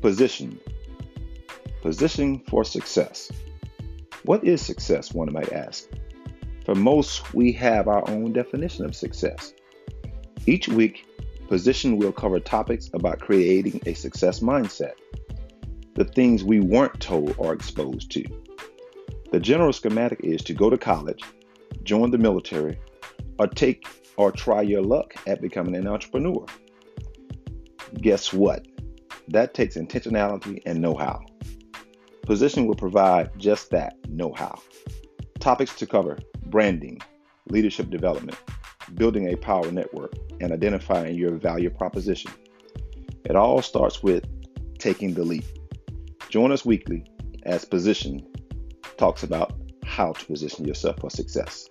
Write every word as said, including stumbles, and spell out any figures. Position. Positioning for success. What is success, one might ask? For most, we have our own definition of success. Each week, Position will cover topics about creating a success mindset, the things we weren't told or exposed to. The general schematic is to go to college, join the military, or take or try your luck at becoming an entrepreneur. Guess what? That takes intentionality and know-how. Position will provide just that know-how. Topics to cover: branding, leadership development, building a power network, and identifying your value proposition. It all starts with taking the leap. Join us weekly as Position talks about how to position yourself for success.